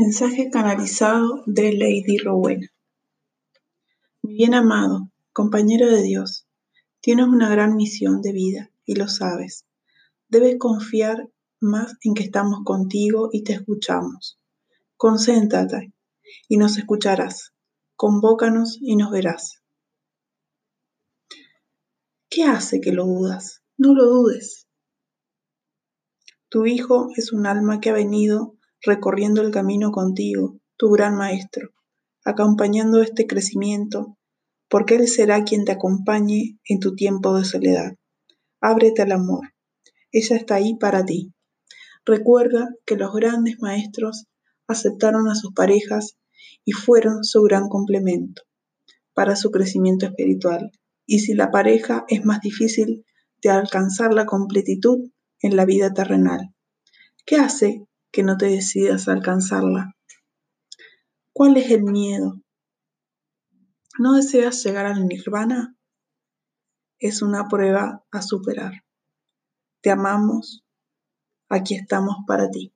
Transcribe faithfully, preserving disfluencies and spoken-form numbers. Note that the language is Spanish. Mensaje canalizado de Lady Rowena. Mi bien amado, compañero de Dios, tienes una gran misión de vida y lo sabes. Debes confiar más en que estamos contigo y te escuchamos. Concéntrate y nos escucharás. Convócanos y nos verás. ¿Qué hace que lo dudas? No lo dudes. Tu hijo es un alma que ha venido recorriendo el camino contigo, tu gran maestro, acompañando este crecimiento, porque él será quien te acompañe en tu tiempo de soledad. Ábrete al amor, ella está ahí para ti. Recuerda que los grandes maestros aceptaron a sus parejas y fueron su gran complemento para su crecimiento espiritual. Y si la pareja es más difícil de alcanzar la completitud en la vida terrenal, ¿qué hace que no te decidas a alcanzarla? ¿Cuál es el miedo? ¿No deseas llegar al nirvana? Es una prueba a superar. Te amamos, aquí estamos para ti.